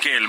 Porque el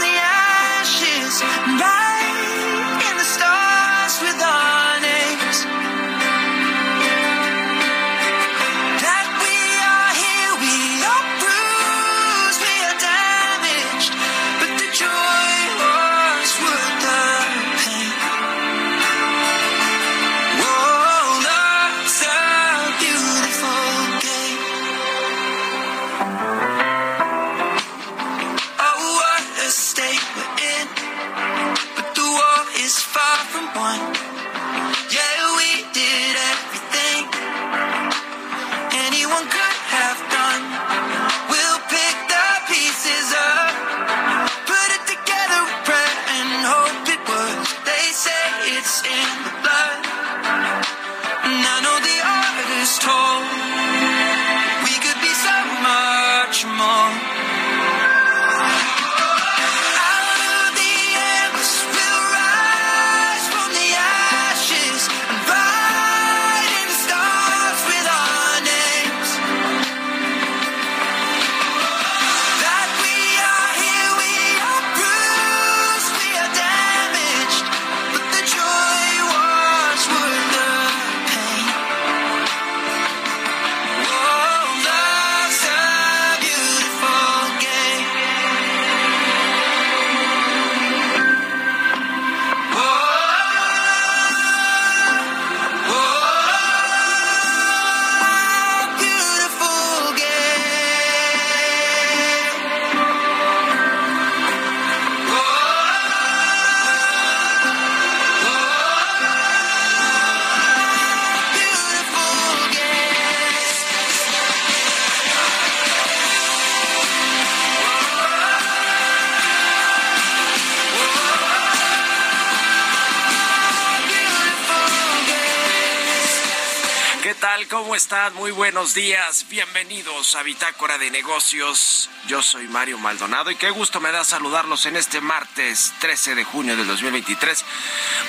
¿Cómo están? Muy buenos días. Bienvenidos a Bitácora de Negocios. Yo soy Mario Maldonado y qué gusto me da saludarlos en este martes 13 de junio del 2023.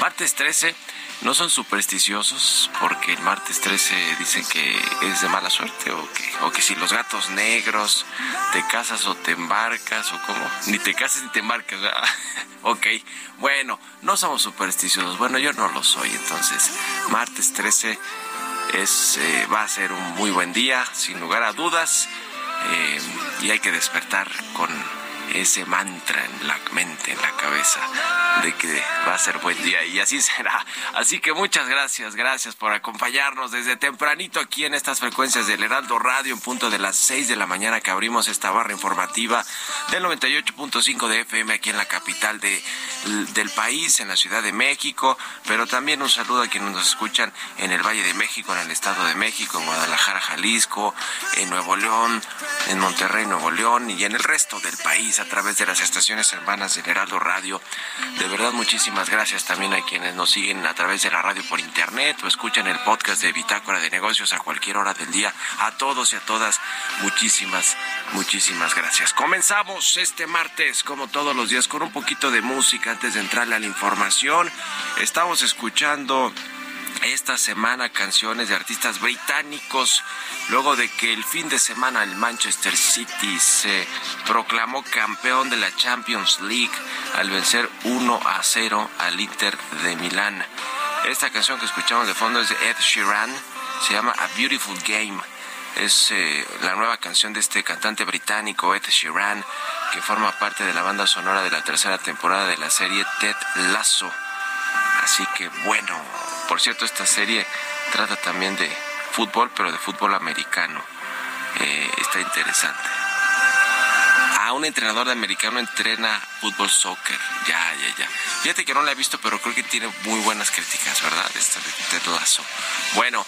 Martes 13, no son supersticiosos porque el martes 13 dicen que es de mala suerte o que si los gatos negros te casas o te embarcas o cómo. Ni te casas ni te embarcas. ¿Verdad? Ok, bueno, no somos supersticiosos. Bueno, yo no lo soy, entonces martes 13... va a ser un muy buen día, sin lugar a dudas, y hay que despertar con ese mantra en la mente, en la cabeza, de que va a ser buen día, y así será. Así que muchas gracias por acompañarnos desde tempranito aquí en estas frecuencias del Heraldo Radio, en punto de las 6 de la mañana que abrimos esta barra informativa del 98.5 de FM aquí en la capital del país, en la Ciudad de México, pero también un saludo a quienes nos escuchan en el Valle de México, en el Estado de México, en Guadalajara, Jalisco, en Nuevo León, en Monterrey, Nuevo León, y en el resto del país a través de las estaciones hermanas del Heraldo Radio. De verdad, muchísimas gracias también a quienes nos siguen a través de la radio por internet o escuchan el podcast de Bitácora de Negocios a cualquier hora del día. A todos y a todas, muchísimas gracias. Comenzamos este martes, como todos los días, con un poquito de música antes de entrarle a la información. Estamos escuchando esta semana canciones de artistas británicos, luego de que el fin de semana el Manchester City se proclamó campeón de la Champions League al vencer 1-0 al Inter de Milán. Esta canción que escuchamos de fondo es de Ed Sheeran, se llama A Beautiful Game. Es la nueva canción de este cantante británico Ed Sheeran, que forma parte de la banda sonora de la tercera temporada de la serie Ted Lasso. Así que bueno, por cierto, esta serie trata también de fútbol, pero de fútbol americano. Está interesante. Un entrenador de americano entrena fútbol soccer. Ya. Fíjate que no la he visto, pero creo que tiene muy buenas críticas, ¿verdad? Esta de Ted Lasso. Bueno,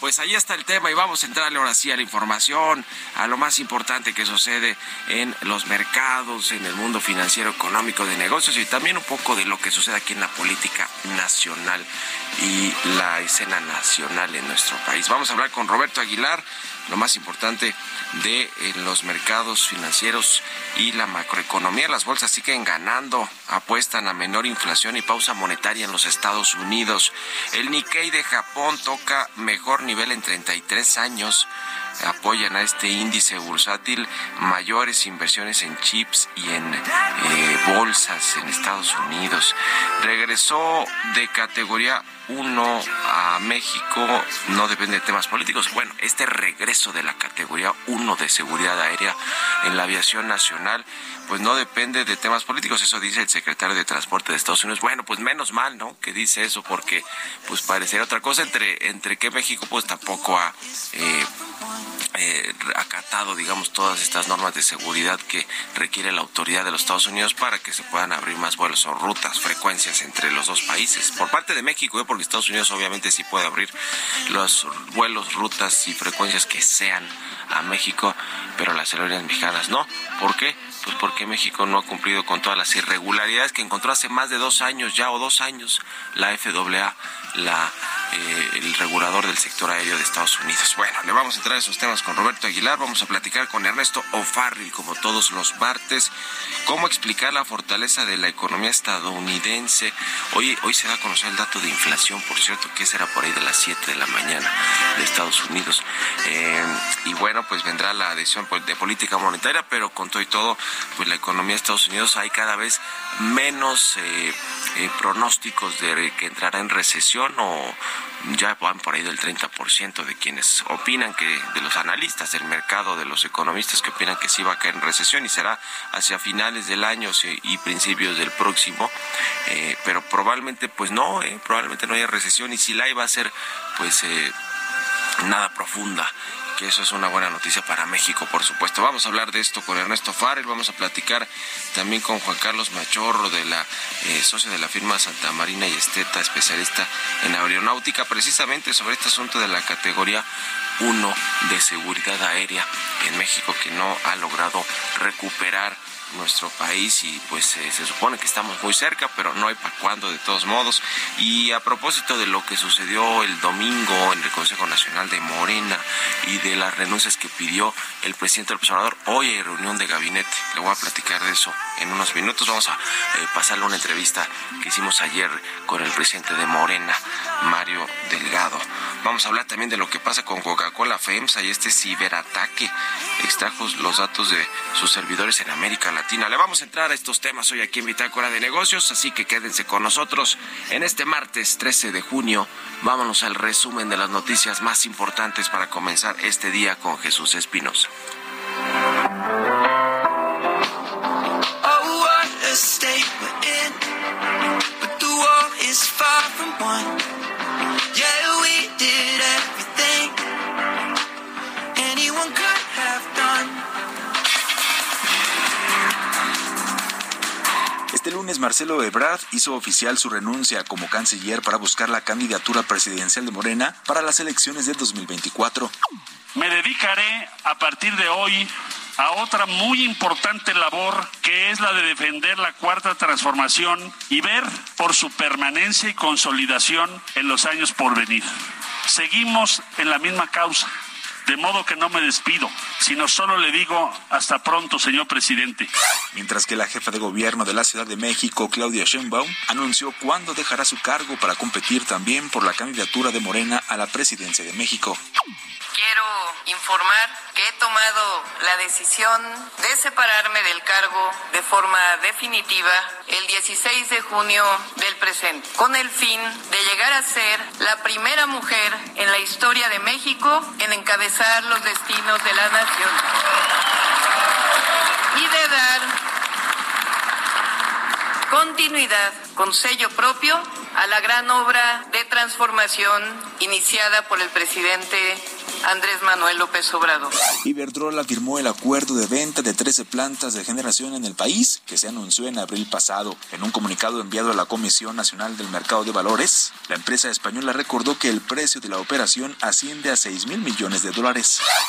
pues ahí está el tema y vamos a entrarle ahora sí a la información, a lo más importante que sucede en los mercados, en el mundo financiero, económico, de negocios y también un poco de lo que sucede aquí en la política nacional y la escena nacional en nuestro país. Vamos a hablar con Roberto Aguilar, lo más importante de los mercados financieros y la macroeconomía. Las bolsas siguen ganando, apuestan a menor inflación y pausa monetaria en los Estados Unidos. El Nikkei de Japón toca mejor nivel en 33 años. Apoyan a este índice bursátil mayores inversiones en chips y en bolsas en Estados Unidos. Regresó de categoría 1 a México, no depende de temas políticos. Bueno, este regreso de la categoría 1 de seguridad aérea en la aviación nacional, pues no depende de temas políticos, eso dice el secretario de Transporte de Estados Unidos. Bueno, pues menos mal, ¿no?, que dice eso, porque pues parecería otra cosa, entre que México pues tampoco ha acatado, digamos, todas estas normas de seguridad que requiere la autoridad de los Estados Unidos para que se puedan abrir más vuelos o rutas, frecuencias entre los dos países. Por parte de México, porque Estados Unidos obviamente sí puede abrir los vuelos, rutas y frecuencias que sean a México, pero las aerolíneas mexicanas no. ¿Por qué? Pues porque México no ha cumplido con todas las irregularidades que encontró hace más de 2 años ya, o 2 años, la FAA, el regulador del sector aéreo de Estados Unidos. Bueno, le vamos a entrar a esos temas con Roberto Aguilar. Vamos a platicar con Ernesto O'Farrill, como todos los martes, cómo explicar la fortaleza de la economía estadounidense. Hoy se da a conocer el dato de inflación, por cierto, que será por ahí de las 7 de la mañana de Estados Unidos. Y bueno, pues vendrá la decisión de política monetaria, pero con todo y todo, pues la economía de Estados Unidos, hay cada vez menos pronósticos de que entrará en recesión, o ya van por ahí del 30% de quienes opinan que, de los analistas del mercado, de los economistas que opinan que sí va a caer en recesión y será hacia finales del año y principios del próximo, pero probablemente pues no, probablemente no haya recesión, y si la hay va a ser pues nada profunda. Que eso es una buena noticia para México, por supuesto. Vamos a hablar de esto con Ernesto O'Farrill, vamos a platicar también con Juan Carlos Machorro, de la socio de la firma Santa Marina y Esteta, especialista en aeronáutica, precisamente sobre este asunto de la categoría 1 de seguridad aérea en México, que no ha logrado recuperar nuestro país, y pues se supone que estamos muy cerca, pero no hay para cuándo de todos modos. Y a propósito de lo que sucedió el domingo en el Consejo Nacional de Morena y de las renuncias que pidió el presidente López Obrador, hoy hay reunión de gabinete, le voy a platicar de eso en unos minutos. Vamos a pasarle una entrevista que hicimos ayer con el presidente de Morena, Mario Delgado. Vamos a hablar también de lo que pasa con Coca-Cola FEMSA y este ciberataque. Extrajo los datos de sus servidores en América Latina. Le vamos a entrar a estos temas hoy aquí en Bitácora de Negocios, así que quédense con nosotros en este martes 13 de junio. Vámonos al resumen de las noticias más importantes para comenzar este día con Jesús Espinosa. Este lunes, Marcelo Ebrard hizo oficial su renuncia como canciller para buscar la candidatura presidencial de Morena para las elecciones de 2024. Me dedicaré a partir de hoy a otra muy importante labor, que es la de defender la cuarta transformación y ver por su permanencia y consolidación en los años por venir. Seguimos en la misma causa, de modo que no me despido, sino solo le digo hasta pronto, señor presidente. Mientras que la jefa de gobierno de la Ciudad de México, Claudia Sheinbaum, anunció cuándo dejará su cargo para competir también por la candidatura de Morena a la presidencia de México. Quiero informar que he tomado la decisión de separarme del cargo de forma definitiva el 16 de junio del presente, con el fin de llegar a ser la primera mujer en la historia de México en encabezar los destinos de la nación y de dar continuidad con sello propio a la gran obra de transformación iniciada por el presidente Andrés Manuel López Obrador. Iberdrola firmó el acuerdo de venta de 13 plantas de generación en el país que se anunció en abril pasado. En un comunicado enviado a la Comisión Nacional del Mercado de Valores, la empresa española recordó que el precio de la operación asciende a $6,000 millones.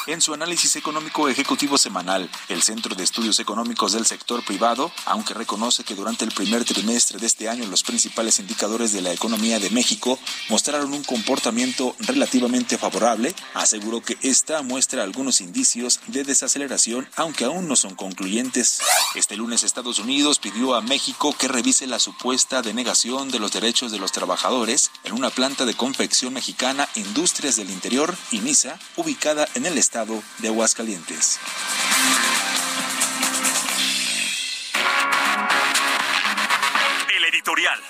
En su análisis económico ejecutivo semanal, el Centro de Estudios Económicos del Sector Privado, aunque reconoce que durante el primer trimestre de este año los principales indicadores de la economía de México mostraron un comportamiento relativamente favorable, aseguró que esta muestra algunos indicios de desaceleración, aunque aún no son concluyentes. Este lunes Estados Unidos pidió a México que revise la supuesta denegación de los derechos de los trabajadores en una planta de confección mexicana Industrias del Interior, INISA, ubicada en el estado de Aguascalientes. El editorial.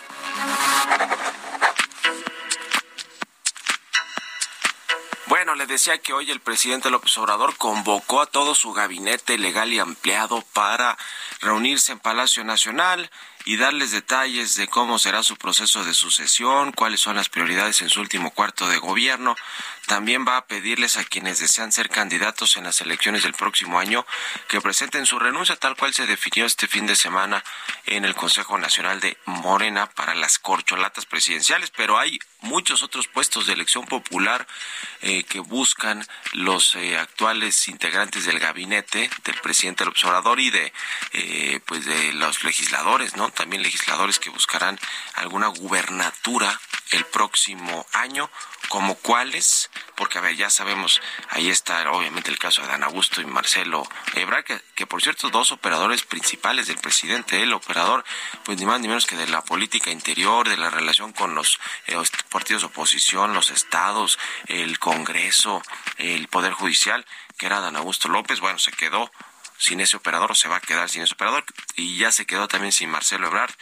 Bueno, le decía que hoy el presidente López Obrador convocó a todo su gabinete legal y ampliado para reunirse en Palacio Nacional y darles detalles de cómo será su proceso de sucesión, cuáles son las prioridades en su último cuarto de gobierno. También va a pedirles a quienes desean ser candidatos en las elecciones del próximo año que presenten su renuncia, tal cual se definió este fin de semana en el Consejo Nacional de Morena para las corcholatas presidenciales. Pero hay muchos otros puestos de elección popular que buscan los actuales integrantes del gabinete del presidente López Obrador y de los legisladores, ¿no? También legisladores que buscarán alguna gubernatura el próximo año, como cuáles, porque a ver, ya sabemos, ahí está obviamente el caso de Adán Augusto y Marcelo Ebrard, que por cierto, dos operadores principales del presidente, el operador, pues ni más ni menos que de la política interior, de la relación con los partidos de oposición, los estados, el Congreso, el Poder Judicial, que era Adán Augusto López. Bueno, se quedó sin ese operador, o se va a quedar sin ese operador, y ya se quedó también sin Marcelo Ebrard,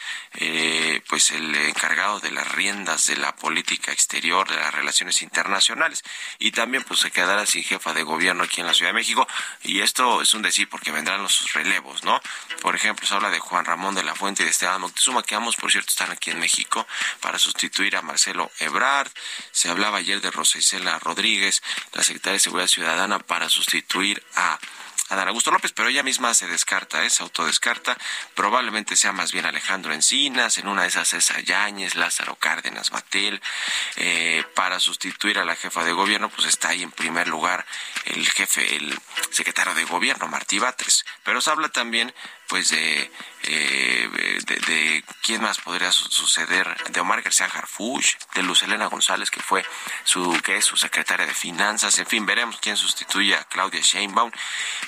pues el encargado de las riendas de la política exterior, de las relaciones internacionales, y también pues se quedará sin jefa de gobierno aquí en la Ciudad de México. Y esto es un decir, porque vendrán los relevos, ¿no? Por ejemplo, se habla de Juan Ramón de la Fuente y de Esteban Moctezuma, que ambos, por cierto, están aquí en México para sustituir a Marcelo Ebrard. Se hablaba ayer de Rosa Icela Rodríguez, la secretaria de Seguridad Ciudadana, para sustituir a Adán Augusto López, pero ella misma se descarta, se autodescarta. Probablemente sea más bien Alejandro Encinas, en una de esas César Yáñez, Lázaro Cárdenas Batel. Para sustituir a la jefa de gobierno, pues está ahí en primer lugar el secretario de gobierno, Martí Batres. Pero se habla también pues de quién más podría suceder, de Omar García Harfuch, de Luz Helena González, que es su secretaria de finanzas. En fin, veremos quién sustituye a Claudia Sheinbaum,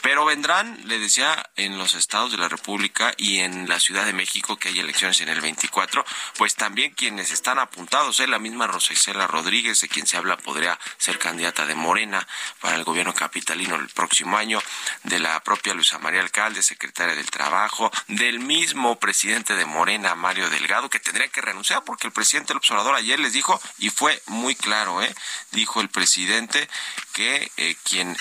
pero vendrán, le decía, en los estados de la República y en la Ciudad de México, que hay elecciones en el 24, pues también quienes están apuntados, la misma Rosa Icela Rodríguez, de quien se habla podría ser candidata de Morena para el gobierno capitalino el próximo año, de la propia Luisa María Alcalde, secretaria del Trabajo, del mismo presidente de Morena, Mario Delgado, que tendría que renunciar porque el presidente López Obrador ayer les dijo, y fue muy claro, dijo el presidente que quien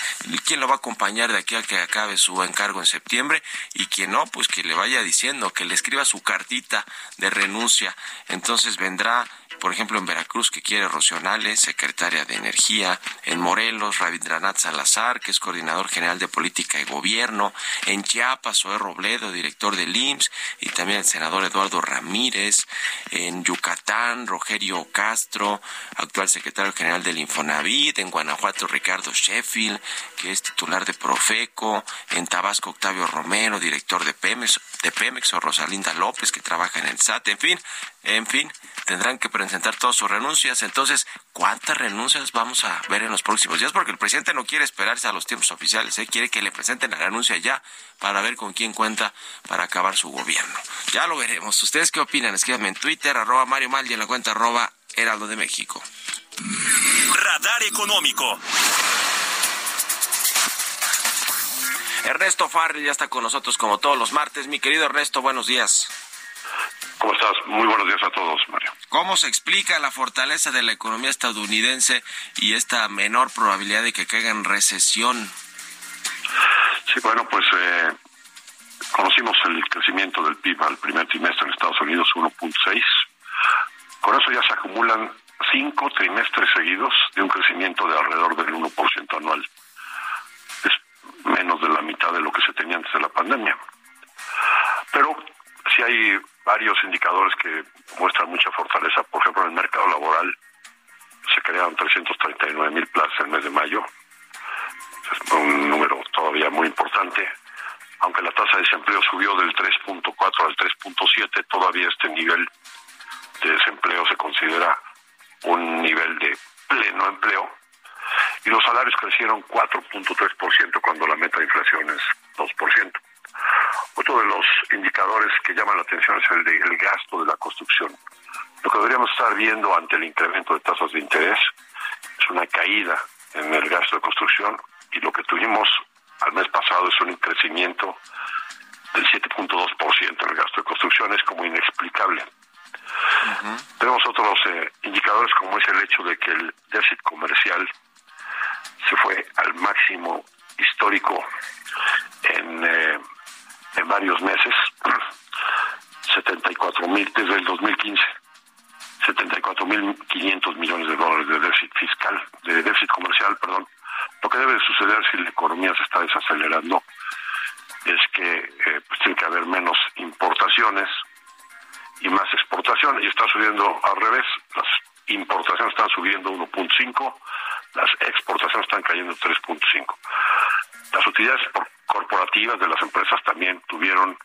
lo va a acompañar de aquí a que acabe su encargo en septiembre, y quien no, pues que le vaya diciendo, que le escriba su cartita de renuncia. Entonces vendrá, por ejemplo, en Veracruz, que quiere Rocío Nale, secretaria de Energía; en Morelos, Rabindranath Salazar, que es coordinador general de Política y Gobierno; en Chiapas, Zoé Robledo, director del IMSS, y también el senador Eduardo Ramírez; en Yucatán, Rogelio Castro, actual secretario general del Infonavit; en Guanajuato, Ricardo Sheffield, que es titular de Profeco; en Tabasco, Octavio Romero, director de Pemex, o Rosalinda López, que trabaja en el SAT. En fin, tendrán que presentar todas sus renuncias. Entonces, ¿cuántas renuncias vamos a ver en los próximos días? Porque el presidente no quiere esperarse a los tiempos oficiales, quiere que le presenten la renuncia ya para ver con quién cuenta para acabar su gobierno. Ya lo veremos. ¿Ustedes qué opinan? Escríbanme en Twitter, @MarioMaldi, en la cuenta @Heraldo de México. Radar Económico. Ernesto O'Farrill ya está con nosotros como todos los martes. Mi querido Ernesto, buenos días. ¿Cómo estás? Muy buenos días a todos, Mario. ¿Cómo se explica la fortaleza de la economía estadounidense y esta menor probabilidad de que caiga en recesión? Sí, bueno, pues Conocimos el crecimiento del PIB al primer trimestre en Estados Unidos, 1.6. Con eso ya se acumulan 5 trimestres seguidos de un crecimiento de alrededor del 1% anual. Es menos de la mitad de lo que se tenía antes de la pandemia. Pero sí hay varios indicadores que muestran mucha fortaleza. Por ejemplo, en el mercado laboral se crearon 339,000 plazas en el mes de mayo. Es un número todavía muy importante. Aunque la tasa de desempleo subió del 3.4 al 3.7, todavía este nivel de desempleo se considera un nivel de pleno empleo. Y los salarios crecieron 4.3% cuando la meta de inflación es 2%. Otro de los indicadores que llaman la atención es el gasto de la construcción. Lo que deberíamos estar viendo ante el incremento de tasas de interés es una caída en el gasto de construcción, y lo que tuvimos al mes pasado es un crecimiento del 7.2% en el gasto de construcción. Es como inexplicable. Uh-huh. Tenemos otros indicadores, como es el hecho de que el déficit comercial se fue al máximo histórico en varios meses, 74,000 desde el 2015, 74,500 millones de dólares de déficit fiscal, de déficit comercial, perdón. Lo que debe suceder si la economía se está desacelerando es que pues tiene que haber menos importaciones y más exportaciones, y está subiendo al revés. Las importaciones están subiendo 1.5, las exportaciones están cayendo 3.5. Las utilidades corporativas de las empresas también tuvieron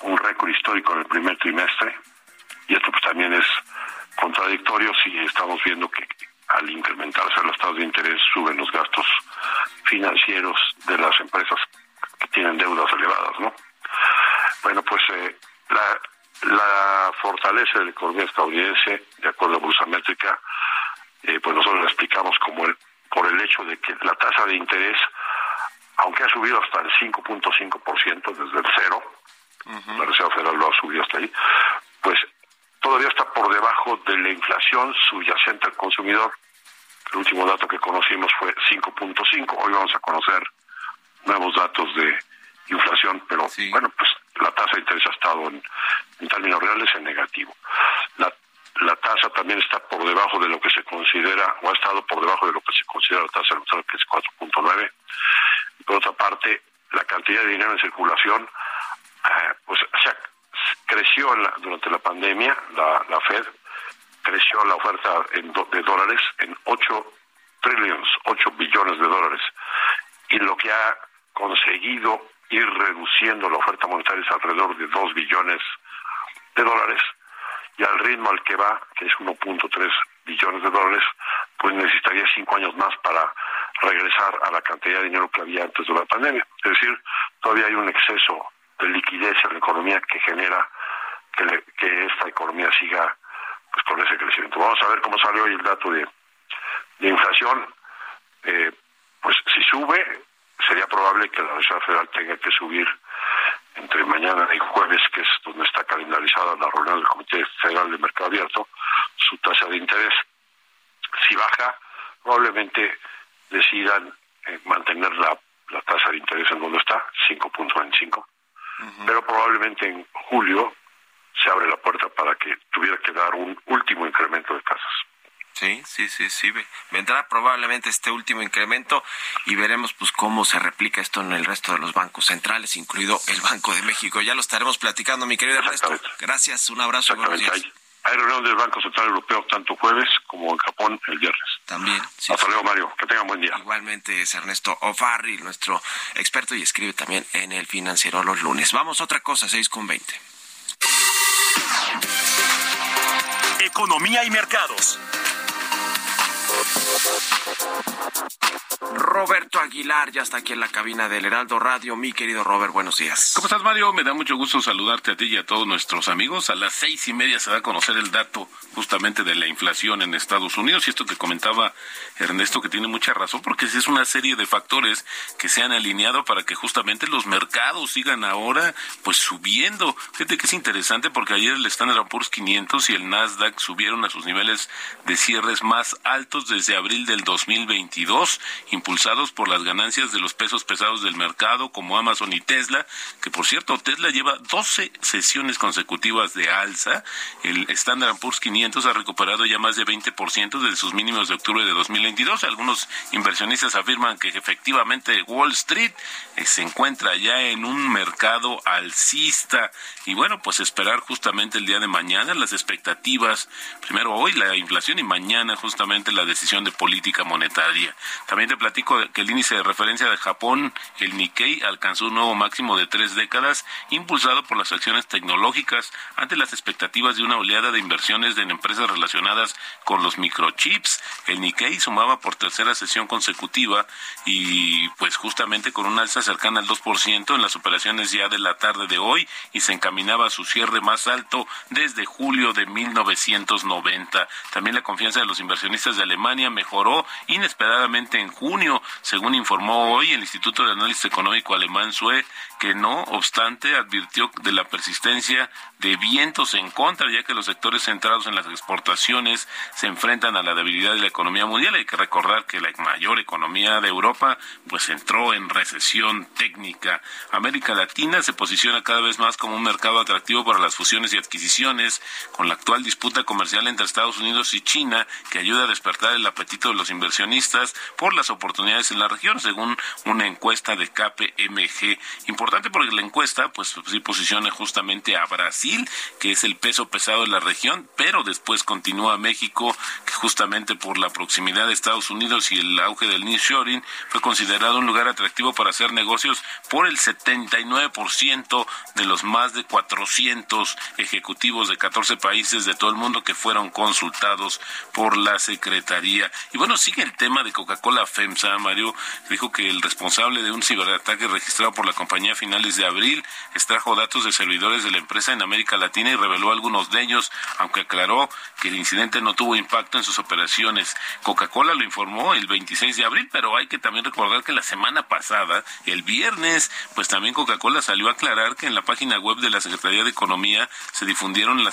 un récord histórico en el primer trimestre, y esto pues también es contradictorio si estamos viendo que al incrementarse los tasas de interés suben los gastos financieros de las empresas que tienen deudas elevadas, ¿no? Bueno, pues la fortaleza de la economía estadounidense, de acuerdo a Bursamétrica, pues nosotros la explicamos como por el hecho de que la tasa de interés, aunque ha subido hasta el 5.5% desde el cero, uh-huh, la Reserva Federal lo ha subido hasta ahí, pues todavía está por debajo de la inflación subyacente al consumidor. El último dato que conocimos fue 5.5. Hoy vamos a conocer nuevos datos de inflación, pero sí, bueno, pues la tasa de interés ha estado en términos reales en negativo. La tasa también está por debajo de lo que se considera, o ha estado por debajo de lo que se considera la tasa neutral, que es 4.9. Por otra parte, la cantidad de dinero en circulación, pues creció durante la pandemia. La Fed creció la oferta de dólares en 8 billones de dólares, y lo que ha conseguido ir reduciendo la oferta monetaria es alrededor de 2 billones de dólares, y al ritmo al que va, que es 1.3 billones de dólares, pues necesitaría 5 años más para regresar a la cantidad de dinero que había antes de la pandemia. Es decir, todavía hay un exceso de liquidez en la economía que genera que esta economía siga pues con ese crecimiento. Vamos a ver cómo sale hoy el dato de inflación. Pues si sube, sería probable que la Reserva Federal tenga que subir entre mañana y jueves, que es donde está calendarizada la reunión del Comité Federal de Mercado Abierto, su tasa de interés. Si baja, probablemente decidan mantener la tasa de interés en donde está, 5.25. Uh-huh. Pero probablemente en julio se abre la puerta para que tuviera que dar un último incremento de tasas. Sí. Vendrá probablemente este último incremento y veremos pues cómo se replica esto en el resto de los bancos centrales, incluido el Banco de México. Ya lo estaremos platicando, mi querido Ernesto. Gracias, un abrazo y buenos días. Hay reunión del Banco Central Europeo tanto jueves como en Japón el viernes. También. Sí, hasta luego, Mario. Que tengan buen día. Igualmente es Ernesto O'Farrill, nuestro experto, y escribe también en El Financiero los lunes. Vamos a otra cosa, 6:20. Economía y mercados. Roberto Aguilar ya está aquí en la cabina del Heraldo Radio. Mi querido Robert, buenos días. ¿Cómo estás, Mario? Me da mucho gusto saludarte a ti y a todos nuestros amigos. A las 6:30 se da a conocer el dato justamente de la inflación en Estados Unidos, y esto que comentaba Ernesto, que tiene mucha razón, porque es una serie de factores que se han alineado para que justamente los mercados sigan ahora pues subiendo. Fíjate que es interesante porque ayer el Standard & Poor's 500 y el Nasdaq subieron a sus niveles de cierres más altos pesos desde abril del 2022, impulsados por las ganancias de los pesos pesados del mercado como Amazon y Tesla, que por cierto Tesla lleva 12 sesiones consecutivas de alza. El Standard & Poor's 500 ha recuperado ya más de 20% de sus mínimos de octubre de 2022. Algunos inversionistas afirman que efectivamente Wall Street se encuentra ya en un mercado alcista. Y bueno, pues esperar justamente el día de mañana las expectativas. Primero hoy la inflación y mañana justamente la decisión de política monetaria. También te platico que el índice de referencia de Japón, el Nikkei, alcanzó un nuevo máximo de 3 décadas, impulsado por las acciones tecnológicas ante las expectativas de una oleada de inversiones en empresas relacionadas con los microchips. El Nikkei sumaba por tercera sesión consecutiva y pues justamente con una alza cercana al 2% en las operaciones ya de la tarde de hoy, y se encaminaba a su cierre más alto desde julio de 1990. También la confianza de los inversionistas de Alemania mejoró inesperadamente en junio, según informó hoy el Instituto de Análisis Económico Alemán SUE, que no obstante advirtió de la persistencia de vientos en contra, ya que los sectores centrados en las exportaciones se enfrentan a la debilidad de la economía mundial. Hay que recordar que la mayor economía de Europa pues entró en recesión técnica. América Latina se posiciona cada vez más como un mercado atractivo para las fusiones y adquisiciones, con la actual disputa comercial entre Estados Unidos y China, que ayuda a despertar el apetito de los inversionistas por las oportunidades en la región, según una encuesta de KPMG. Importante porque la encuesta pues sí posiciona justamente a Brasil, que es el peso pesado de la región, pero después continúa México, que justamente por la proximidad de Estados Unidos y el auge del nearshoring fue considerado un lugar atractivo para hacer negocios por el 79% de los más de 400 ejecutivos de 14 países de todo el mundo que fueron consultados por la Secretaría. Y bueno, sigue el tema de Coca-Cola FEMSA. Mario dijo que el responsable de un ciberataque registrado por la compañía a finales de abril extrajo datos de servidores de la empresa en América Latina y reveló algunos de ellos, aunque aclaró que el incidente no tuvo impacto en sus operaciones. Coca-Cola lo informó el 26 de abril, pero hay que también recordar que la semana pasada, el viernes, pues también Coca-Cola salió a aclarar que en la página web de la Secretaría de Economía se difundieron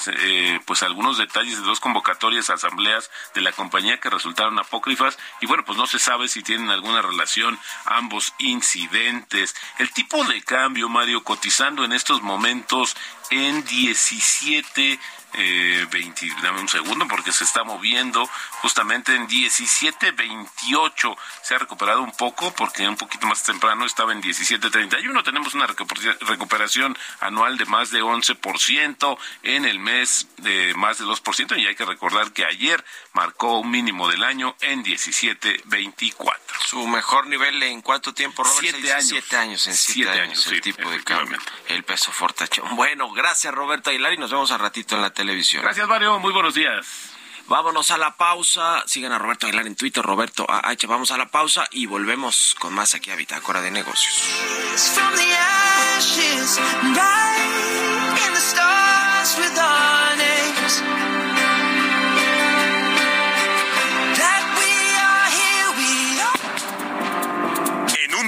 pues algunos detalles de dos convocatorias a asambleas de la compañía que resultaron apócrifas, y bueno, pues no se sabe si tienen alguna relación ambos incidentes. El tipo de cambio, Mario, cotizando en estos momentos en 17.20, dame un segundo porque se está moviendo justamente en 17.28. Se ha recuperado un poco porque un poquito más temprano estaba en 17.31. Tenemos una recuperación anual de más de 11%, en el mes de más de 2%, y hay que recordar que ayer marcó un mínimo del año en 17.24. ¿Su mejor nivel en cuánto tiempo, Robert? 7 años. 7 años, en 7 años, sí, el tipo de cambio, el peso fortachón. Bueno, gracias Roberto Aguilar y nos vemos al ratito en la televisión. Gracias, Mario. Muy buenos días. Vámonos a la pausa. Sigan a Roberto Aguilar en Twitter, Roberto AH. Vamos a la pausa y volvemos con más aquí a Bitácora de Negocios. En un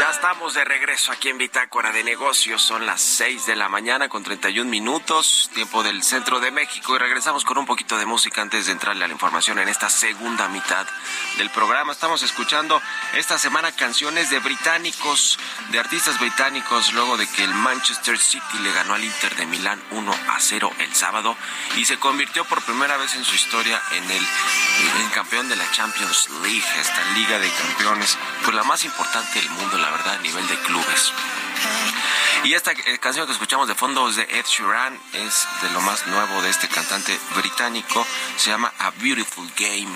Ya estamos de regreso aquí en Bitácora de Negocios. Son las 6 de la mañana con 31 minutos, tiempo del centro de México. Y regresamos con un poquito de música antes de entrarle a la información en esta segunda mitad del programa. Estamos escuchando esta semana canciones de británicos, de artistas británicos, luego de que el Manchester City le ganó al Inter de Milán 1-0 el sábado y se convirtió por primera vez en su historia en el campeón de la Champions League, esta liga de campeones, pues la más importante del mundo, la verdad, a nivel de clubes. Y esta canción que escuchamos de fondo es de Ed Sheeran, es de lo más nuevo de este cantante británico, se llama A Beautiful Game,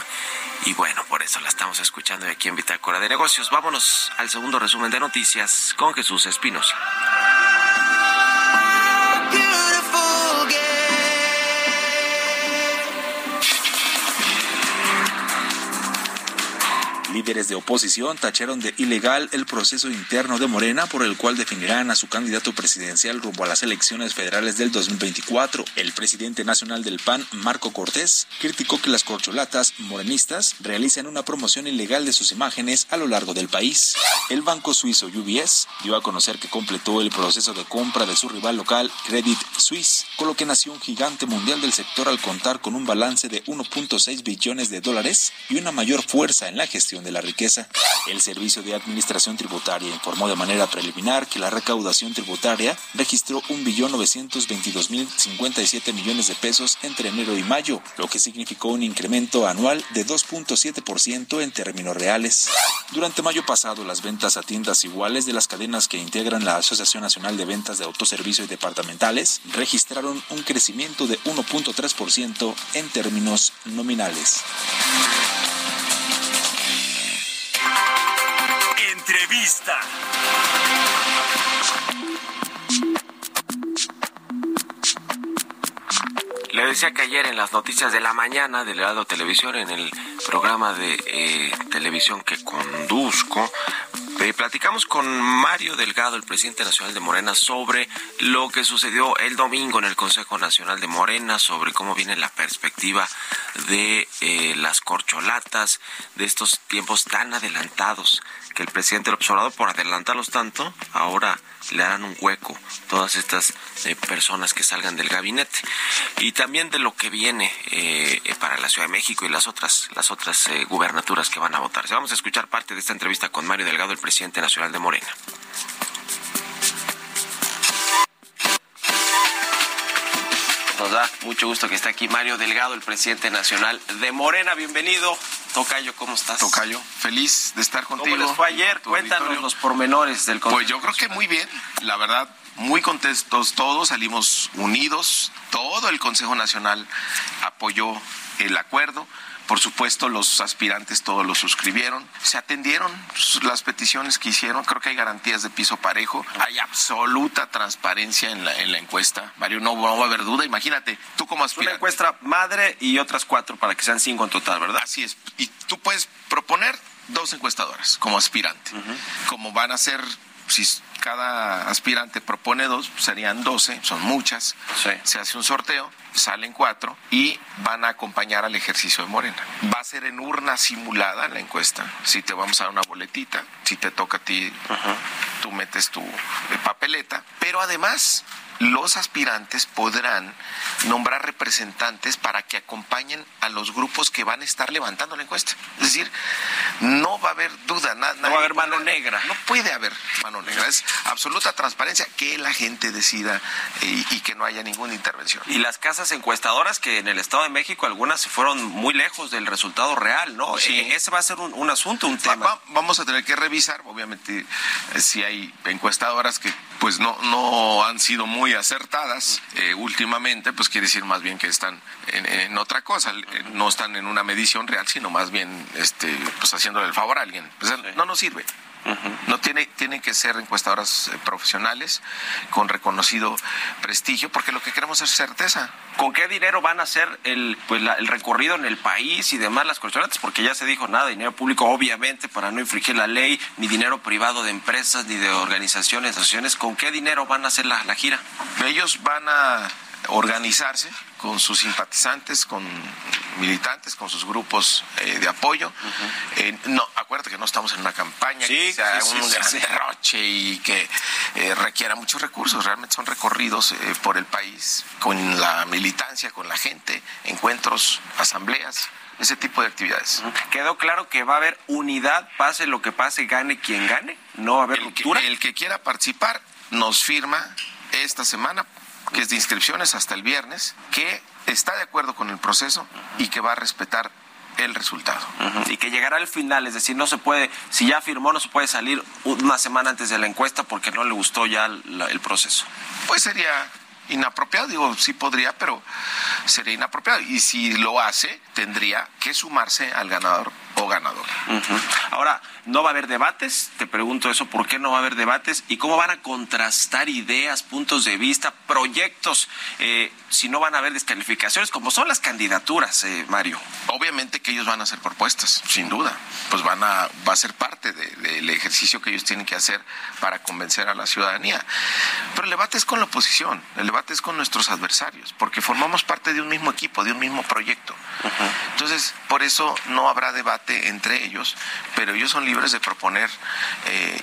y bueno, por eso la estamos escuchando aquí en Bitácora de Negocios. Vámonos al segundo resumen de noticias con Jesús Espinosa. Líderes de oposición tacharon de ilegal el proceso interno de Morena por el cual definirán a su candidato presidencial rumbo a las elecciones federales del 2024. El presidente nacional del PAN, Marco Cortés, criticó que las corcholatas morenistas realizan una promoción ilegal de sus imágenes a lo largo del país. El banco suizo UBS dio a conocer que completó el proceso de compra de su rival local Credit Suisse, con lo que nació un gigante mundial del sector al contar con un balance de $1.6 billones y una mayor fuerza en la gestión de la riqueza. El Servicio de Administración Tributaria informó de manera preliminar que la recaudación tributaria registró $1.922.057 millones entre enero y mayo, lo que significó un incremento anual de 2.7% en términos reales. Durante mayo pasado, las ventas a tiendas iguales de las cadenas que integran la Asociación Nacional de Ventas de Autoservicio y Departamentales registraron un crecimiento de 1.3% en términos nominales. Entrevista. Le decía que ayer en las noticias de la mañana del Heraldo Televisión, en el programa de televisión que conduzco, platicamos con Mario Delgado, el presidente nacional de Morena, sobre lo que sucedió el domingo en el Consejo Nacional de Morena, sobre cómo viene la perspectiva de las corcholatas, de estos tiempos tan adelantados que el presidente López Obrador, por adelantarlos tanto, ahora le harán un hueco todas estas personas que salgan del gabinete, y también de lo que viene para la Ciudad de México y las otras gubernaturas que van a votarse. Vamos a escuchar parte de esta entrevista con Mario Delgado, el presidente nacional de Morena. Nos da mucho gusto que esté aquí Mario Delgado, el presidente nacional de Morena. Bienvenido. Tocayo, ¿cómo estás? Tocayo, feliz de estar contigo. ¿Cómo les fue ayer? Cuéntanos auditorio. Los pormenores del Consejo. Pues yo creo que muy bien, la verdad, muy contentos todos, salimos unidos, todo el Consejo Nacional apoyó el acuerdo. Por supuesto, los aspirantes todos lo suscribieron, se atendieron las peticiones que hicieron, creo que hay garantías de piso parejo, hay absoluta transparencia en la encuesta, Mario, no va a haber duda, imagínate, tú como aspirante. Una encuesta madre y otras 4 para que sean 5 en total, ¿verdad? Así es, y tú puedes proponer 2 encuestadoras como aspirante, como van a ser, si cada aspirante propone 2, serían 12, son muchas, sí. Se hace un sorteo, salen 4 y van a acompañar al ejercicio de Morena. Va a ser en urna simulada la encuesta, si te vamos a dar una boletita, si te toca a ti, tú metes tu papeleta, pero además los aspirantes podrán nombrar representantes para que acompañen a los grupos que van a estar levantando la encuesta. Es decir, no va a haber duda, nada. No va a haber mano negra. No puede haber mano negra, es absoluta transparencia, que la gente decida y que no haya ninguna intervención. Y las casas encuestadoras, que en el Estado de México algunas se fueron muy lejos del resultado real, ¿no? Sí. Ese va a ser un asunto, un tema. Vamos a tener que revisar, obviamente, si hay encuestadoras que pues no han sido muy acertadas últimamente, pues quiere decir más bien que están en otra cosa, no están en una medición real, sino más bien pues haciéndole el favor a alguien. Pues, sí. No nos sirve. Uh-huh. No tienen que ser encuestadoras profesionales con reconocido prestigio, porque lo que queremos es certeza. ¿Con qué dinero van a hacer el recorrido en el país y demás las cuestionantes? Porque ya se dijo, nada, dinero público, obviamente, para no infringir la ley, ni dinero privado de empresas, ni de organizaciones, asociaciones. ¿Con qué dinero van a hacer la gira? Ellos van a organizarse con sus simpatizantes, con militantes, con sus grupos de apoyo. Uh-huh. No, acuérdate que no estamos en una campaña, sí, que sea un gran derroche y que requiera muchos recursos. Realmente son recorridos por el país con la militancia, con la gente, encuentros, asambleas, ese tipo de actividades. ¿Quedó claro que va a haber unidad, pase lo que pase, gane quien gane? ¿No va a haber ruptura? El que quiera participar nos firma esta semana, que es de inscripciones hasta el viernes, que está de acuerdo con el proceso y que va a respetar el resultado. Uh-huh. Y que llegará al final, es decir, no se puede, si ya firmó, no se puede salir una semana antes de la encuesta porque no le gustó ya el proceso. Pues sería inapropiado, digo, sí podría, pero sería inapropiado. Y si lo hace, tendría que sumarse al ganador o ganadora. Uh-huh. Ahora, ¿no va a haber debates? Te pregunto eso, ¿por qué no va a haber debates? ¿Y cómo van a contrastar ideas, puntos de vista, proyectos, si no van a haber descalificaciones, como son las candidaturas, Mario? Obviamente que ellos van a hacer propuestas, sin duda. Pues va a ser parte del ejercicio que ellos tienen que hacer para convencer a la ciudadanía. Pero el debate es con la oposición, el debate es con nuestros adversarios, porque formamos parte de un mismo equipo, de un mismo proyecto. Uh-huh. Entonces, por eso no habrá debate entre ellos, pero ellos son libres de proponer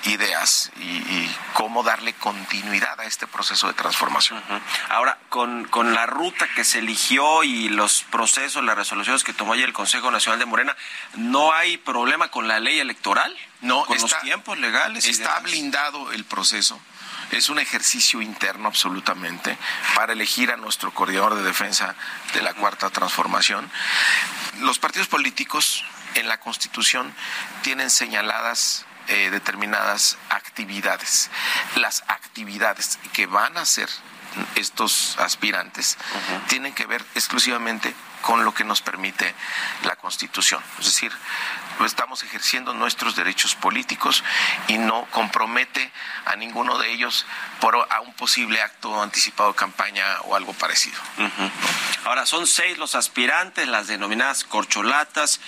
ideas y cómo darle continuidad a este proceso de transformación. Uh-huh. Ahora, con la ruta que se eligió y los procesos, las resoluciones que tomó ayer el Consejo Nacional de Morena, ¿no hay problema con la ley electoral? No, con los tiempos legales. Está blindado el proceso. Es un ejercicio interno absolutamente para elegir a nuestro coordinador de defensa de la Cuarta Transformación. Los partidos políticos en la Constitución tienen señaladas determinadas actividades. Las actividades que van a hacer estos aspirantes uh-huh. tienen que ver exclusivamente con lo que nos permite la Constitución. Es decir, estamos ejerciendo nuestros derechos políticos y no compromete a ninguno de ellos a un posible acto anticipado de campaña o algo parecido. Uh-huh. Ahora, son 6 los aspirantes, las denominadas corcholatas,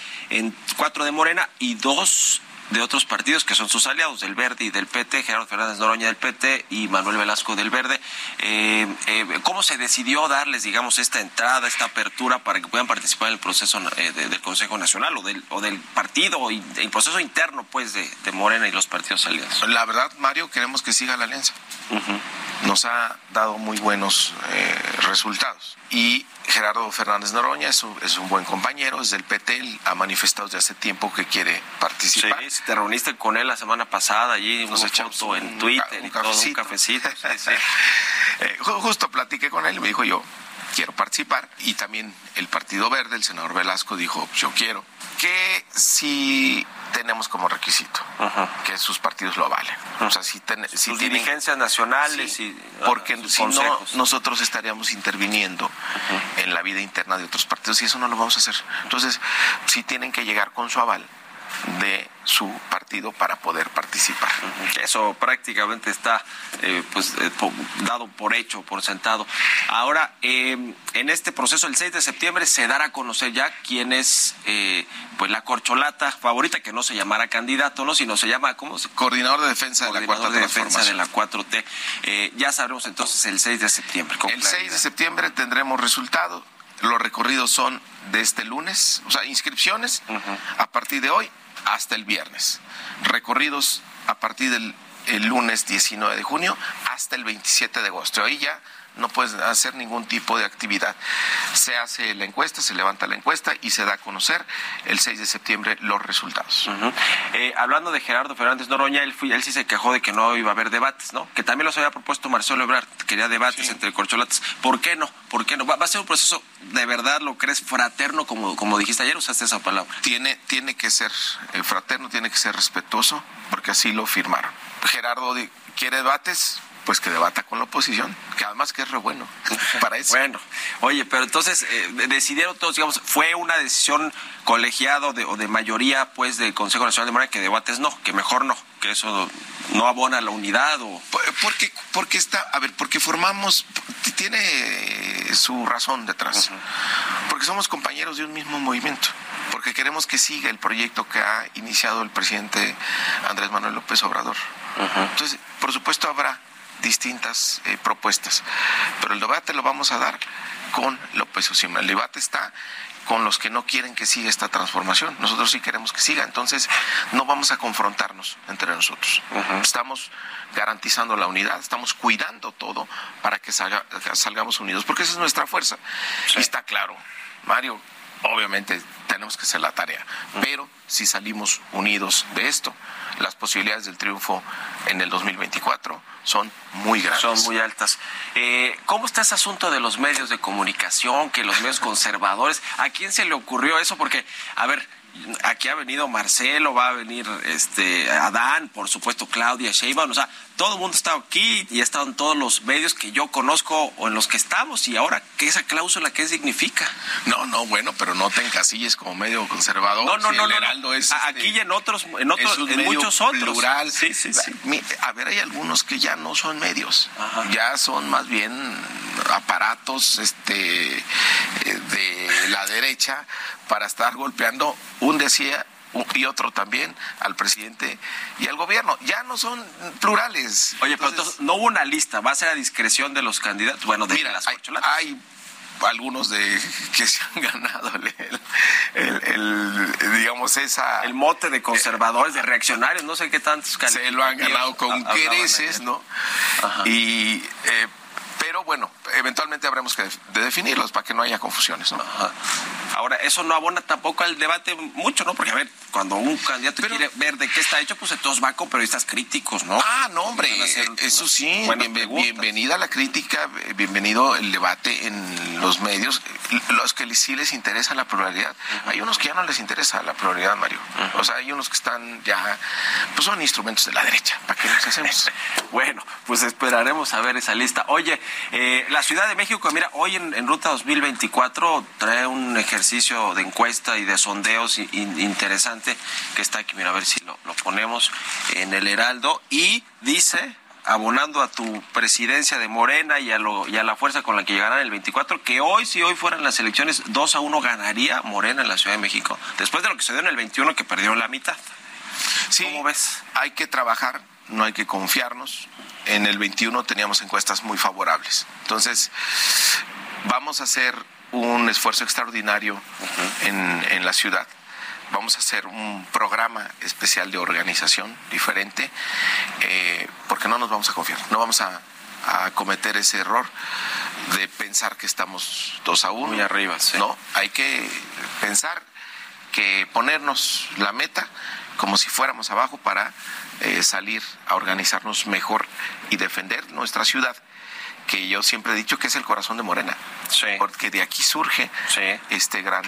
4 de Morena y 2 de otros partidos que son sus aliados, del Verde y del PT, Gerardo Fernández Noroña del PT y Manuel Velasco del Verde. ¿Cómo se decidió darles, digamos, esta entrada, esta apertura para que puedan participar en el proceso del Consejo Nacional o del partido, y el proceso interno, pues, de Morena y los partidos aliados? La verdad, Mario, queremos que siga la alianza. Uh-huh. Nos ha dado muy buenos resultados. Y Gerardo Fernández Noroña es un buen compañero, es del PT, él ha manifestado desde hace tiempo que quiere participar. Sí, te reuniste con él la semana pasada, allí nos echamos en Twitter y todo, un cafecito. Sí, sí. Justo platiqué con él y me dijo, yo quiero participar. Y también el Partido Verde, el senador Velasco, dijo, yo quiero. Que si tenemos como requisito uh-huh. que sus partidos lo avalen. Uh-huh. O sea, si sus tienen dirigencias nacionales, sí, y porque si consejos. No, nosotros estaríamos interviniendo uh-huh. en la vida interna de otros partidos y eso no lo vamos a hacer. Entonces, sí tienen que llegar con su aval de su partido para poder participar. Eso prácticamente está dado por hecho, por sentado. Ahora, en este proceso, el 6 de septiembre se dará a conocer ya quién es la corcholata favorita, que no se llamará candidato, ¿no? Sino se llama, ¿cómo se llama? Coordinador de Defensa de la Cuarta Transformación. Coordinador de Defensa de la 4T. Ya sabremos entonces el 6 de septiembre. El 6 de septiembre tendremos resultado. Los recorridos son de este lunes, o sea, inscripciones uh-huh. a partir de hoy hasta el viernes. Recorridos a partir del lunes 19 de junio hasta el 27 de agosto. Hoy ya no puedes hacer ningún tipo de actividad. Se hace la encuesta, se levanta la encuesta y se da a conocer el 6 de septiembre los resultados. Hablando de Gerardo Fernández Noroña, él sí se quejó de que no iba a haber debates, ¿no? Que también los había propuesto Marcelo Ebrard, quería debates entre corcholatas. ¿Por qué no? ¿Por qué no? ¿Va a ser un proceso, de verdad, lo crees, fraterno, como dijiste ayer? Usaste esa palabra. Tiene que ser fraterno, tiene que ser respetuoso, porque así lo firmaron. Gerardo quiere debates, pues que debata con la oposición, que además que es re bueno para eso. Bueno, oye, pero entonces decidieron todos, digamos, fue una decisión colegiada o de mayoría, pues, del Consejo Nacional de Morena, que debates no, que mejor no, que eso no abona la unidad o... Porque está, a ver, porque formamos, tiene su razón detrás, porque somos compañeros de un mismo movimiento, porque queremos que siga el proyecto que ha iniciado el presidente Andrés Manuel López Obrador. Entonces, por supuesto habrá distintas propuestas, pero el debate lo vamos a dar con López Obrador. El debate está con los que no quieren que siga esta transformación. Nosotros sí queremos que siga, entonces no vamos a confrontarnos entre nosotros. Estamos garantizando la unidad, estamos cuidando todo para que salgamos unidos, porque esa es nuestra fuerza. Sí. Y está claro, Mario, obviamente tenemos que hacer la tarea, pero si salimos unidos de esto, las posibilidades del triunfo en el 2024 son muy grandes. Son muy altas. ¿Cómo está ese asunto de los medios de comunicación, que los medios conservadores? ¿A quién se le ocurrió eso? Porque, a ver, aquí ha venido Marcelo, va a venir Adán, por supuesto Claudia Sheinbaum, o sea, todo el mundo está aquí y ha estado en todos los medios que yo conozco o en los que estamos, y ahora, ¿qué esa cláusula qué significa? No, bueno, pero no te encasilles como medio conservador. No, el Heraldo es aquí y en muchos otros. Plural. Sí. A ver, hay algunos que ya no son medios. Ajá. Ya son más bien aparatos de la derecha para estar golpeando un decía y otro también al presidente y al gobierno. Ya no son plurales. Oye, pero entonces no hubo una lista, va a ser a discreción de los candidatos. Bueno, mira, las corcholatas. Hay algunos que se han ganado digamos el mote de conservadores, de reaccionarios, no sé qué tantos candidatos. Se lo han ganado con creces, ¿no? Ajá. Y pero bueno, eventualmente habremos que definirlos para que no haya confusiones, ¿no? Ajá. Ahora, eso no abona tampoco al debate mucho, ¿no? Porque, a ver, cuando un candidato quiere ver de qué está hecho, pues entonces va con periodistas críticos, ¿no? Ah, no, hombre, eso sí, bienvenida la crítica, bienvenido el debate en los medios, los que sí les interesa la pluralidad. Hay unos que ya no les interesa la pluralidad, Mario. O sea, hay unos que están ya, pues son instrumentos de la derecha, ¿para qué los hacemos? Bueno, pues esperaremos a ver esa lista. Oye, la Ciudad de México, mira, hoy en Ruta 2024 trae un ejercicio de encuesta y de sondeos interesante que está aquí, mira, a ver si lo ponemos en el Heraldo, y dice, abonando a tu presidencia de Morena y a la fuerza con la que llegarán el 24, que hoy, si hoy fueran las elecciones, 2-1 ganaría Morena en la Ciudad de México, después de lo que se dio en el 21, que perdió la mitad. Sí, ¿cómo ves? Hay que trabajar, no hay que confiarnos. En el 21 teníamos encuestas muy favorables. Entonces, vamos a hacer un esfuerzo extraordinario en la ciudad. Vamos a hacer un programa especial de organización diferente, porque no nos vamos a confiar, no vamos a cometer ese error de pensar que estamos 2-1. Muy arriba, sí. No, hay que pensar que ponernos la meta como si fuéramos abajo para salir a organizarnos mejor y defender nuestra ciudad, que yo siempre he dicho que es el corazón de Morena, sí, porque de aquí surge este gran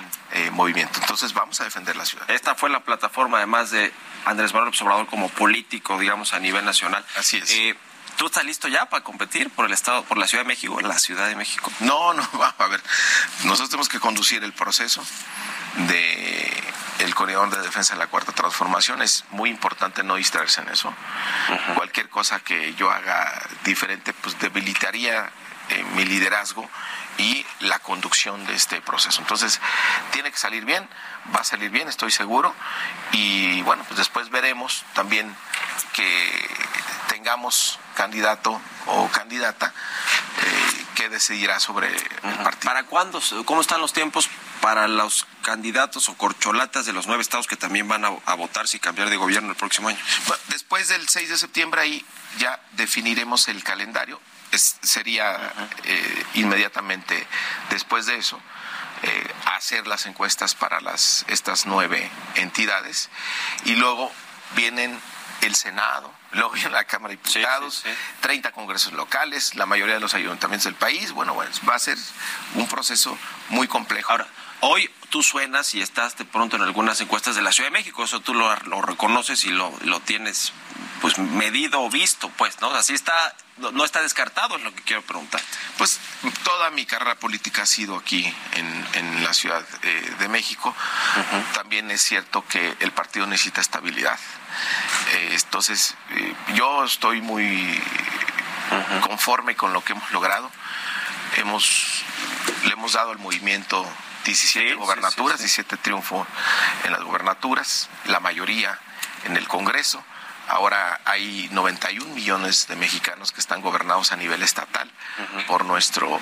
movimiento. Entonces vamos a defender la ciudad. Esta fue la plataforma, además, de Andrés Manuel López Obrador como político, digamos, a nivel nacional. Así es. ¿Tú estás listo ya para competir por el Estado, por la Ciudad de México? ¿La Ciudad de México? No, a ver, nosotros tenemos que conducir el proceso del corredor de defensa de la Cuarta Transformación. Es muy importante no distraerse en eso. Cualquier cosa que yo haga diferente, pues debilitaría mi liderazgo y la conducción de este proceso. Entonces, tiene que salir bien, va a salir bien, estoy seguro. Y bueno, pues después veremos también que tengamos candidato o candidata que decidirá sobre el partido. ¿Para cuándo? ¿Cómo están los tiempos para los candidatos o corcholatas de los 9 estados que también van a votar si cambiar de gobierno el próximo año? Después del 6 de septiembre ahí ya definiremos el calendario. Sería inmediatamente después de eso hacer las encuestas para estas 9 entidades y luego vienen el Senado, luego viene la Cámara de Diputados, 30 congresos locales, la mayoría de los ayuntamientos del país. Bueno, va a ser un proceso muy complejo. Ahora, hoy tú suenas y estás de pronto en algunas encuestas de la Ciudad de México, eso tú lo reconoces y lo tienes pues medido o visto, pues, ¿no? Así está, no está descartado, es lo que quiero preguntarte. Pues toda mi carrera política ha sido aquí en la Ciudad de México. Uh-huh. También es cierto que el partido necesita estabilidad. Entonces, yo estoy muy conforme con lo que hemos logrado. Le hemos dado al movimiento 17 gobernaturas, 17 triunfos en las gobernaturas, la mayoría en el Congreso. Ahora hay 91 millones de mexicanos que están gobernados a nivel estatal por nuestro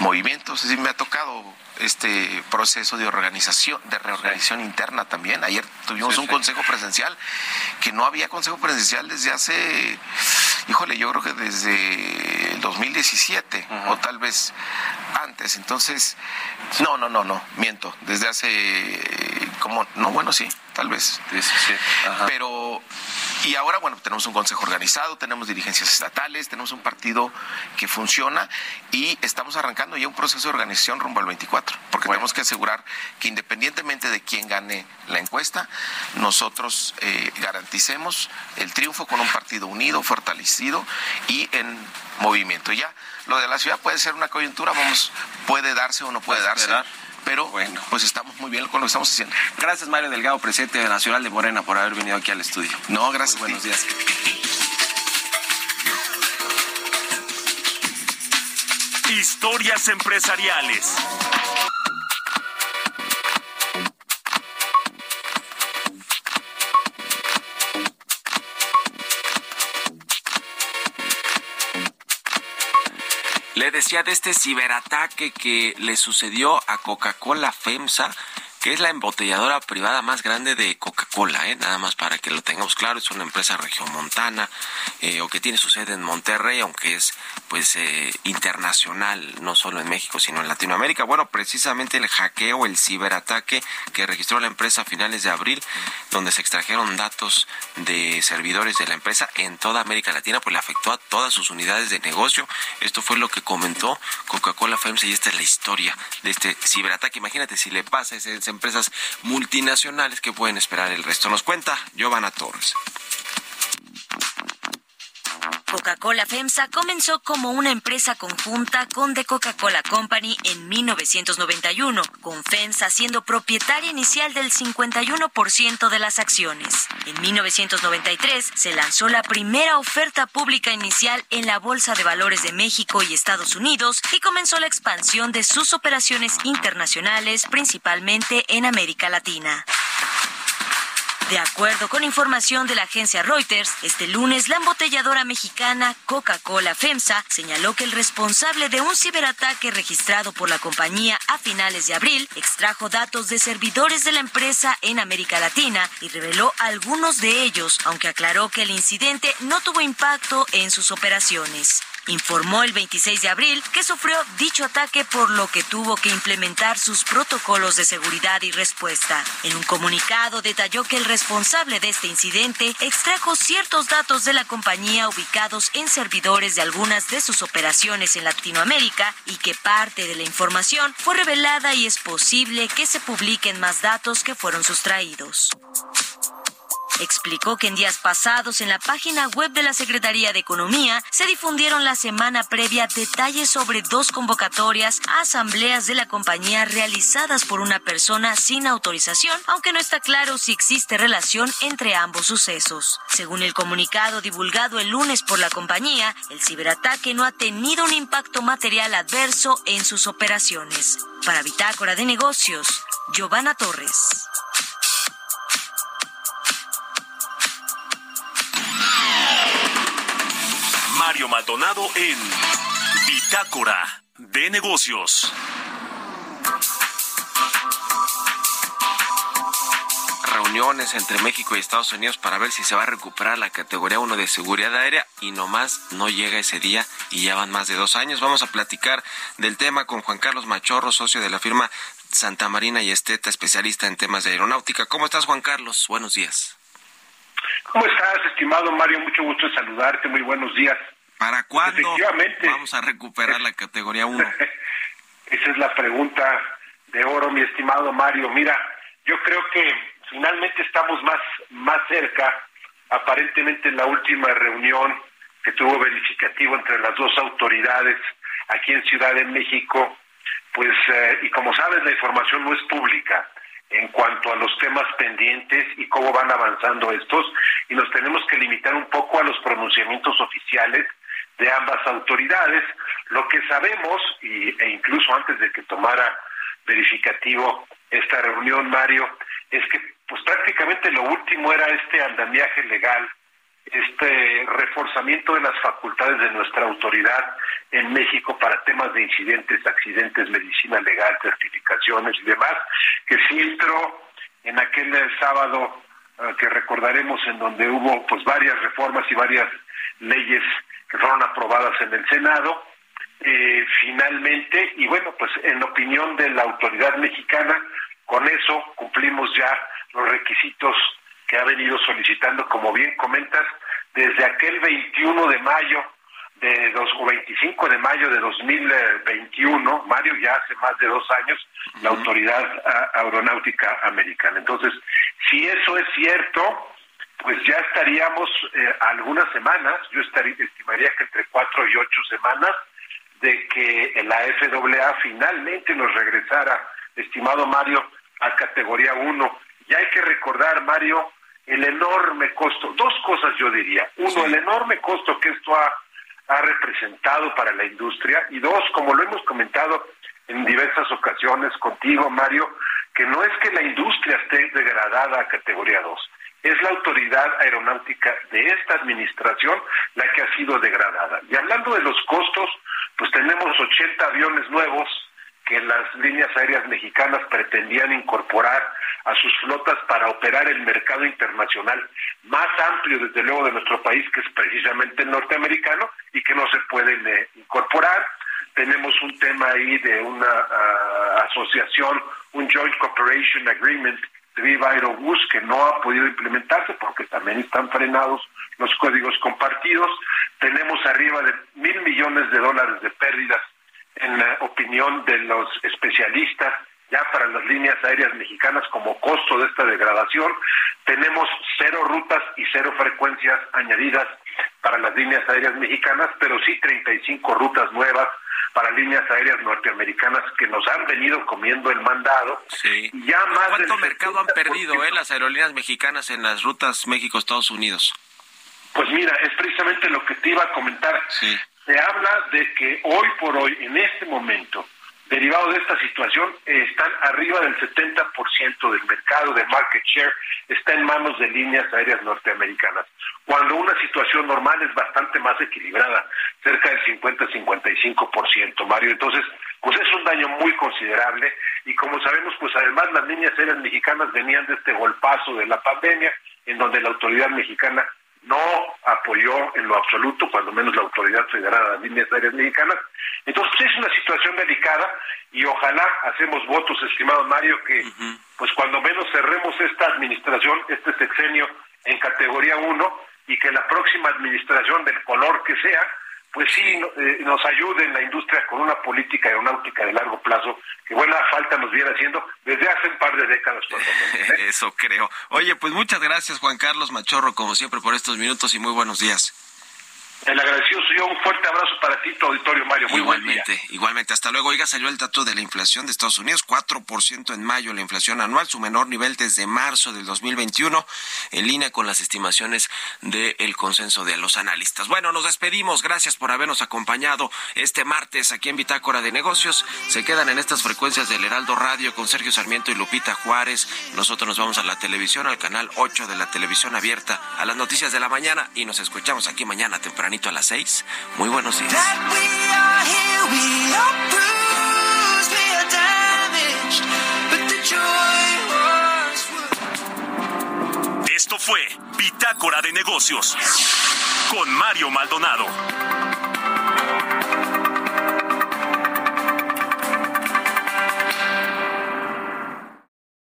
movimiento. Es decir, me ha tocado este proceso de organización, de reorganización interna también. Ayer tuvimos un consejo presencial, que no había consejo presencial desde hace, yo creo que desde el 2017 o tal vez antes. Entonces, no, miento. Desde hace, tal vez. Pero... Y ahora, tenemos un consejo organizado, tenemos dirigencias estatales, tenemos un partido que funciona y estamos arrancando ya un proceso de organización rumbo al 24, porque tenemos que asegurar que independientemente de quién gane la encuesta, nosotros garanticemos el triunfo con un partido unido, fortalecido y en movimiento. Ya lo de la ciudad puede ser una coyuntura, puede darse o no puede darse. Pero pues estamos muy bien con lo que estamos haciendo. Gracias, Mario Delgado, presidente nacional de Morena, por haber venido aquí al estudio. No, gracias. Muy buenos días. Historias empresariales. Le decía de este ciberataque que le sucedió a Coca-Cola FEMSA, que es la embotelladora privada más grande de Coca-Cola, nada más para que lo tengamos claro. Es una empresa regiomontana o que tiene su sede en Monterrey, aunque es pues internacional, no solo en México, sino en Latinoamérica. Precisamente el hackeo, el ciberataque que registró la empresa a finales de abril, donde se extrajeron datos de servidores de la empresa en toda América Latina, pues le afectó a todas sus unidades de negocio. Esto fue lo que comentó Coca-Cola FEMSA y esta es la historia de este ciberataque. Imagínate si le pasa a esas empresas multinacionales que pueden esperar el resto. Nos cuenta Giovanna Torres. Coca-Cola FEMSA comenzó como una empresa conjunta con The Coca-Cola Company en 1991, con FEMSA siendo propietaria inicial del 51% de las acciones. En 1993 se lanzó la primera oferta pública inicial en la Bolsa de Valores de México y Estados Unidos y comenzó la expansión de sus operaciones internacionales, principalmente en América Latina. De acuerdo con información de la agencia Reuters, este lunes la embotelladora mexicana Coca-Cola FEMSA señaló que el responsable de un ciberataque registrado por la compañía a finales de abril extrajo datos de servidores de la empresa en América Latina y reveló algunos de ellos, aunque aclaró que el incidente no tuvo impacto en sus operaciones. Informó el 26 de abril que sufrió dicho ataque, por lo que tuvo que implementar sus protocolos de seguridad y respuesta. En un comunicado detalló que el responsable de este incidente extrajo ciertos datos de la compañía ubicados en servidores de algunas de sus operaciones en Latinoamérica y que parte de la información fue revelada y es posible que se publiquen más datos que fueron sustraídos. Explicó que en días pasados en la página web de la Secretaría de Economía se difundieron la semana previa detalles sobre 2 convocatorias a asambleas de la compañía realizadas por una persona sin autorización, aunque no está claro si existe relación entre ambos sucesos. Según el comunicado divulgado el lunes por la compañía, el ciberataque no ha tenido un impacto material adverso en sus operaciones. Para Bitácora de Negocios, Giovanna Torres. Mario Maldonado en Bitácora de Negocios. reuniones entre México y Estados Unidos para ver si se va a recuperar la categoría 1 de seguridad aérea y nomás no llega ese día y ya van más de 2 años. Vamos a platicar del tema con Juan Carlos Machorro, socio de la firma Santa Marina y Esteta, especialista en temas de aeronáutica. ¿Cómo estás, Juan Carlos? Buenos días. ¿Cómo estás, estimado Mario? Mucho gusto en saludarte. Muy buenos días. ¿Para cuándo vamos a recuperar la categoría 1? Esa es la pregunta de oro, mi estimado Mario. Mira, yo creo que finalmente estamos más cerca. Aparentemente en la última reunión que tuvo verificativo entre las dos autoridades aquí en Ciudad de México, pues, y como sabes, la información no es pública en cuanto a los temas pendientes y cómo van avanzando estos, y nos tenemos que limitar un poco a los pronunciamientos oficiales de ambas autoridades. Lo que sabemos, e incluso antes de que tomara verificativo esta reunión, Mario, es que pues prácticamente lo último era este andamiaje legal, este reforzamiento de las facultades de nuestra autoridad en México para temas de incidentes, accidentes, medicina legal, certificaciones y demás, que sí entró en aquel sábado que recordaremos, en donde hubo pues varias reformas y varias leyes que fueron aprobadas en el Senado, finalmente, y bueno, pues en opinión de la autoridad mexicana, con eso cumplimos ya los requisitos que ha venido solicitando, como bien comentas, desde aquel 25 de mayo de 2021, Mario, ya hace más de 2 años, la Autoridad Aeronáutica Americana. Entonces, si eso es cierto, pues ya estaríamos algunas semanas, yo estimaría que entre 4 y 8 semanas, de que la FAA finalmente nos regresara, estimado Mario, a categoría 1. Y hay que recordar, Mario, el enorme costo, 2 cosas yo diría. 1, sí, el enorme costo que esto ha representado para la industria, y 2, como lo hemos comentado en diversas ocasiones contigo, Mario, que no es que la industria esté degradada a categoría 2, es la autoridad aeronáutica de esta administración la que ha sido degradada. Y hablando de los costos, pues tenemos 80 aviones nuevos que las líneas aéreas mexicanas pretendían incorporar a sus flotas para operar el mercado internacional más amplio, desde luego, de nuestro país, que es precisamente el norteamericano, y que no se pueden incorporar. Tenemos un tema ahí de una asociación, un Joint Cooperation Agreement de Viva Aerobús, que no ha podido implementarse porque también están frenados los códigos compartidos. Tenemos arriba de $1,000 millones de pérdidas, en la opinión de los especialistas, ya para las líneas aéreas mexicanas como costo de esta degradación. Tenemos 0 rutas y 0 frecuencias añadidas para las líneas aéreas mexicanas, pero sí 35 rutas nuevas para líneas aéreas norteamericanas que nos han venido comiendo el mandado. Sí. Ya más ¿cuánto mercado han perdido las aerolíneas mexicanas en las rutas México-Estados Unidos? Pues mira, es precisamente lo que te iba a comentar. Sí. Se habla de que hoy por hoy, en este momento, derivado de esta situación, están arriba del 70% del mercado de market share, está en manos de líneas aéreas norteamericanas, cuando una situación normal es bastante más equilibrada, cerca del 50-55%, Mario. Entonces, pues es un daño muy considerable, y como sabemos, pues además las líneas aéreas mexicanas venían de este golpazo de la pandemia, en donde la autoridad mexicana no apoyó en lo absoluto, cuando menos la Autoridad Federal de las Líneas Aéreas Mexicanas. Entonces es una situación delicada, y ojalá, hacemos votos, estimado Mario, que pues cuando menos cerremos esta administración, este sexenio en categoría 1, y que la próxima administración, del color que sea, pues sí nos ayude en la industria con una política aeronáutica de largo plazo, que buena falta nos viene haciendo desde hace un par de décadas. Eso creo. Oye, pues muchas gracias, Juan Carlos Machorro, como siempre, por estos minutos, y muy buenos días. El agradecido soy yo. Un fuerte abrazo para ti, tu auditorio, Mario. Muy igualmente, buen día. Igualmente. Hasta luego. Oiga, salió el dato de la inflación de Estados Unidos, 4% en mayo, la inflación anual, su menor nivel desde marzo del 2021, en línea con las estimaciones del consenso de los analistas. Bueno, nos despedimos. Gracias por habernos acompañado este martes aquí en Bitácora de Negocios. Se quedan en estas frecuencias del Heraldo Radio con Sergio Sarmiento y Lupita Juárez. Nosotros nos vamos a la televisión, al canal 8 de la televisión abierta, a las noticias de la mañana, y nos escuchamos aquí mañana temprano. A las 6. Muy buenos días. Bitácora de Negocios con Mario Maldonado.